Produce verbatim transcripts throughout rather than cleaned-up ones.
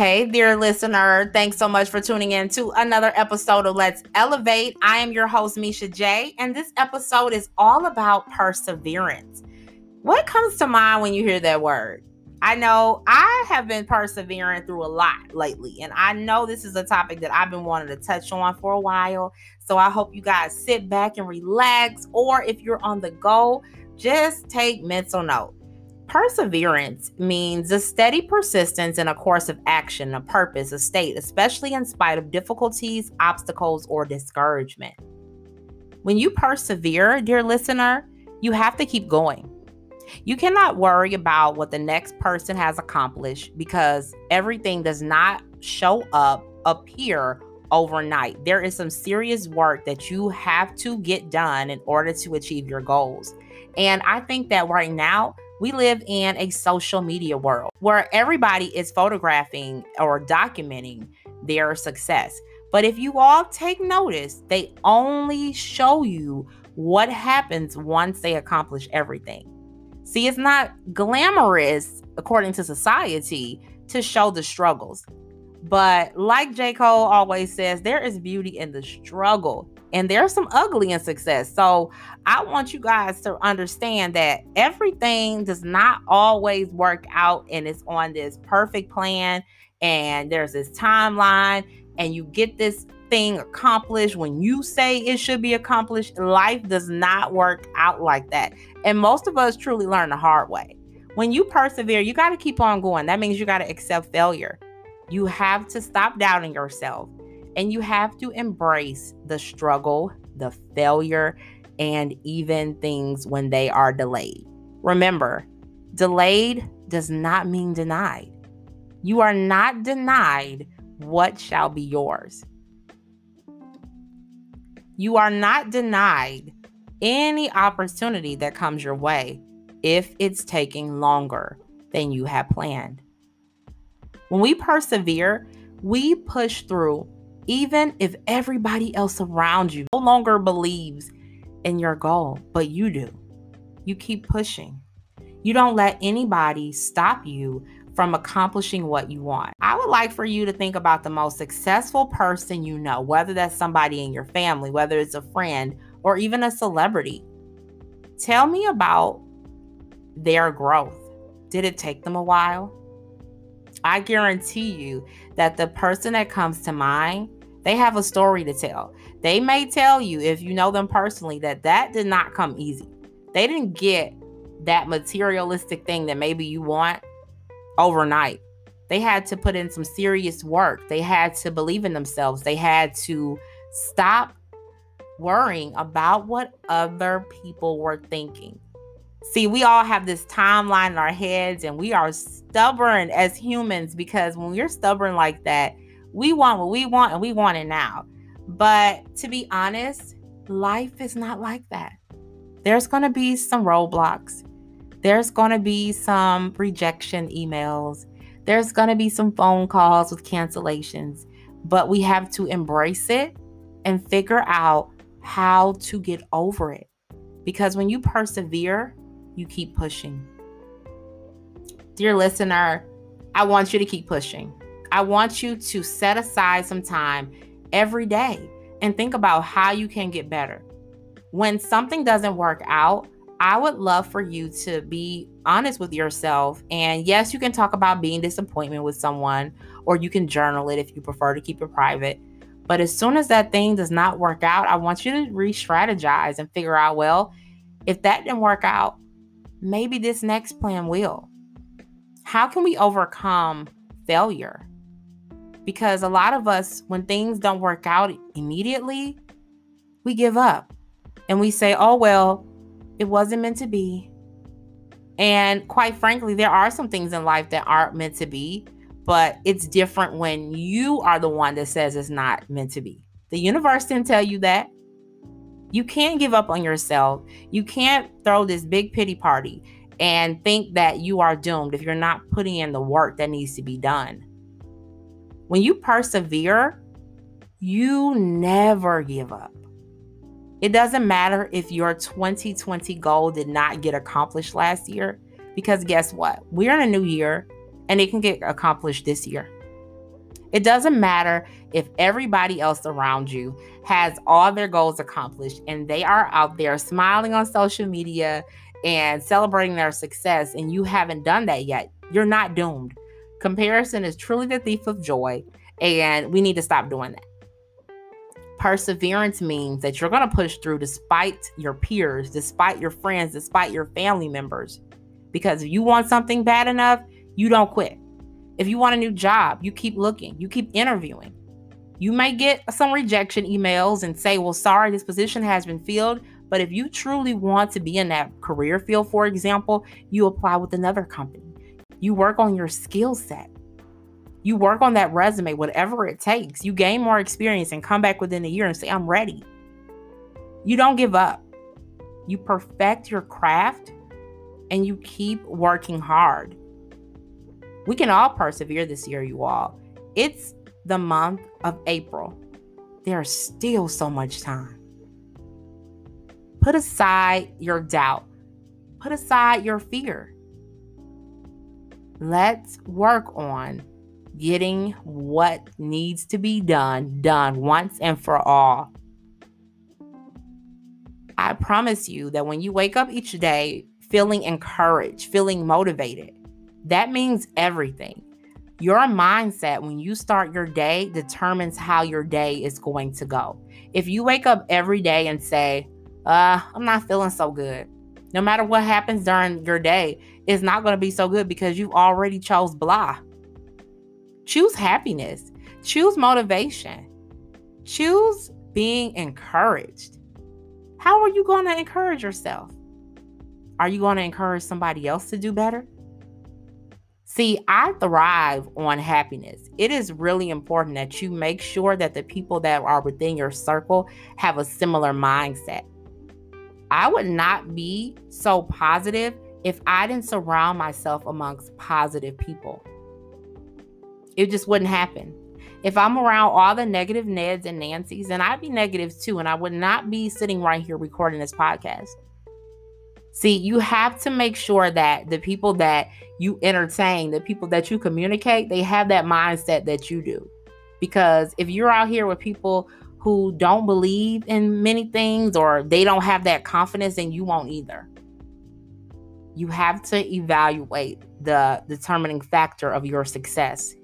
Hey, dear listener, thanks so much for tuning in to another episode of Let's Elevate. I am your host, Misha J, and this episode is all about perseverance. What comes to mind when you hear that word? I know I have been persevering through a lot lately, and I know this is a topic that I've been wanting to touch on for a while. So I hope you guys sit back and relax, or if you're on the go, just take mental note. Perseverance means a steady persistence in a course of action, a purpose, a state, especially in spite of difficulties, obstacles, or discouragement. When you persevere, dear listener, you have to keep going. You cannot worry about what the next person has accomplished because everything does not show up, appear overnight. There is some serious work that you have to get done in order to achieve your goals. And I think that right now, we live in a social media world where everybody is photographing or documenting their success. But if you all take notice, they only show you what happens once they accomplish everything. See, it's not glamorous, according to society, to show the struggles. But like J. Cole always says, there is beauty in the struggle. And there's some ugly in success. So I want you guys to understand that everything does not always work out and it's on this perfect plan and there's this timeline and you get this thing accomplished when you say it should be accomplished. Life does not work out like that. And most of us truly learn the hard way. When you persevere, you got to keep on going. That means you got to accept failure. You have to stop doubting yourself. And you have to embrace the struggle, the failure, and even things when they are delayed. Remember, delayed does not mean denied. You are not denied what shall be yours. You are not denied any opportunity that comes your way if it's taking longer than you have planned. When we persevere, we push through. Even if everybody else around you no longer believes in your goal, but you do, you keep pushing. You don't let anybody stop you from accomplishing what you want. I would like for you to think about the most successful person you know, whether that's somebody in your family, whether it's a friend, or even a celebrity. Tell me about their growth. Did it take them a while? I guarantee you that the person that comes to mind, they have a story to tell. They may tell you, if you know them personally, that that did not come easy. They didn't get that materialistic thing that maybe you want overnight. They had to put in some serious work. They had to believe in themselves. They had to stop worrying about what other people were thinking. See, we all have this timeline in our heads and we are stubborn as humans because when you're stubborn like that, we want what we want and we want it now. But to be honest, life is not like that. There's going to be some roadblocks. There's going to be some rejection emails. There's going to be some phone calls with cancellations. But we have to embrace it and figure out how to get over it. Because when you persevere, you keep pushing. Dear listener, I want you to keep pushing. I want you to set aside some time every day and think about how you can get better. When something doesn't work out, I would love for you to be honest with yourself. And yes, you can talk about being disappointed with someone, or you can journal it if you prefer to keep it private. But as soon as that thing does not work out, I want you to re-strategize and figure out, well, if that didn't work out, maybe this next plan will. How can we overcome failure? Because a lot of us, when things don't work out immediately, we give up and we say, oh, well, it wasn't meant to be. And quite frankly, there are some things in life that aren't meant to be, but it's different when you are the one that says it's not meant to be. The universe didn't tell you that. You can't give up on yourself. You can't throw this big pity party and think that you are doomed if you're not putting in the work that needs to be done. When you persevere, you never give up. It doesn't matter if your twenty twenty goal did not get accomplished last year, because guess what? We're in a new year and it can get accomplished this year. It doesn't matter if everybody else around you has all their goals accomplished and they are out there smiling on social media and celebrating their success and you haven't done that yet. You're not doomed. Comparison is truly the thief of joy, and we need to stop doing that. Perseverance means that you're going to push through despite your peers, despite your friends, despite your family members. Because if you want something bad enough, you don't quit. If you want a new job, you keep looking, you keep interviewing. You may get some rejection emails and say, well, sorry, this position has been filled. But if you truly want to be in that career field, for example, you apply with another company. You work on your skill set. You work on that resume, whatever it takes. You gain more experience and come back within a year and say, I'm ready. You don't give up. You perfect your craft and you keep working hard. We can all persevere this year, you all. It's the month of April. There's still so much time. Put aside your doubt. Put aside your fear. Let's work on getting what needs to be done, done once and for all. I promise you that when you wake up each day feeling encouraged, feeling motivated, that means everything. Your mindset when you start your day determines how your day is going to go. If you wake up every day and say, uh, I'm not feeling so good, no matter what happens during your day, it's not going to be so good because you've already chose blah. Choose happiness. Choose motivation. Choose being encouraged. How are you going to encourage yourself? Are you going to encourage somebody else to do better? See, I thrive on happiness. It is really important that you make sure that the people that are within your circle have a similar mindset. I would not be so positive if I didn't surround myself amongst positive people. It just wouldn't happen. If I'm around all the negative Neds and Nancys, then I'd be negative too, and I would not be sitting right here recording this podcast. See, you have to make sure that the people that you entertain, the people that you communicate, they have that mindset that you do. Because if you're out here with people who don't believe in many things or they don't have that confidence, then you won't either. You have to evaluate the determining factor of your success.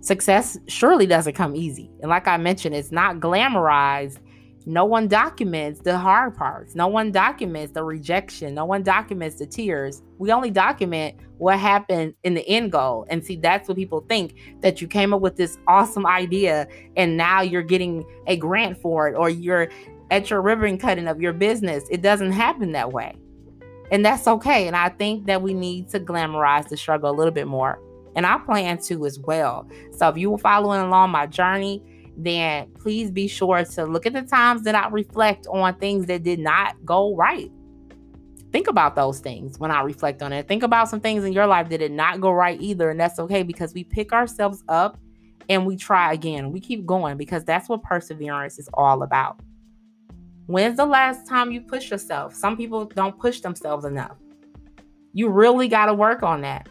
Success surely doesn't come easy. And like I mentioned, it's not glamorized. No one documents the hard parts. No one documents the rejection. No one documents the tears. We only document what happened in the end goal. And see, that's what people think, that you came up with this awesome idea and now you're getting a grant for it or you're at your ribbon cutting of your business. It doesn't happen that way. And that's okay. And I think that we need to glamorize the struggle a little bit more. And I plan to as well. So if you were following along my journey, then please be sure to look at the times that I reflect on things that did not go right. Think about those things when I reflect on it. Think about some things in your life that did not go right either. And that's okay, because we pick ourselves up and we try again. We keep going, because that's what perseverance is all about. When's the last time you push yourself? Some people don't push themselves enough. You really got to work on that.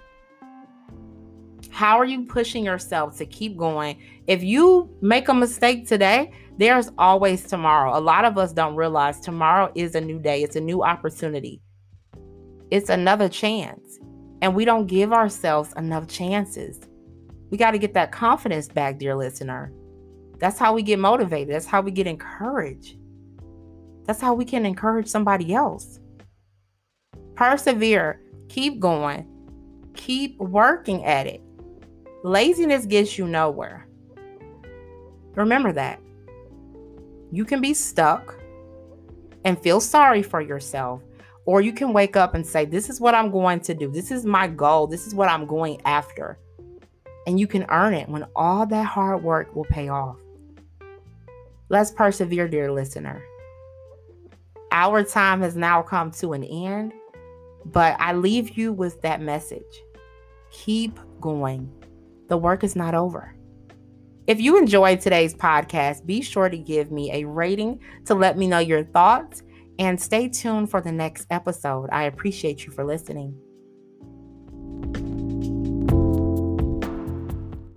How are you pushing yourself to keep going? If you make a mistake today, there's always tomorrow. A lot of us don't realize tomorrow is a new day. It's a new opportunity. It's another chance. And we don't give ourselves enough chances. We got to get that confidence back, dear listener. That's how we get motivated. That's how we get encouraged. That's how we can encourage somebody else. Persevere. Keep going. Keep working at it. Laziness gets you nowhere. Remember that. You can be stuck and feel sorry for yourself, or you can wake up and say, this is what I'm going to do. This is my goal. This is what I'm going after. And you can earn it when all that hard work will pay off. Let's persevere, dear listener. Our time has now come to an end, but I leave you with that message. Keep going. The work is not over. If you enjoyed today's podcast, be sure to give me a rating to let me know your thoughts, and stay tuned for the next episode. I appreciate you for listening.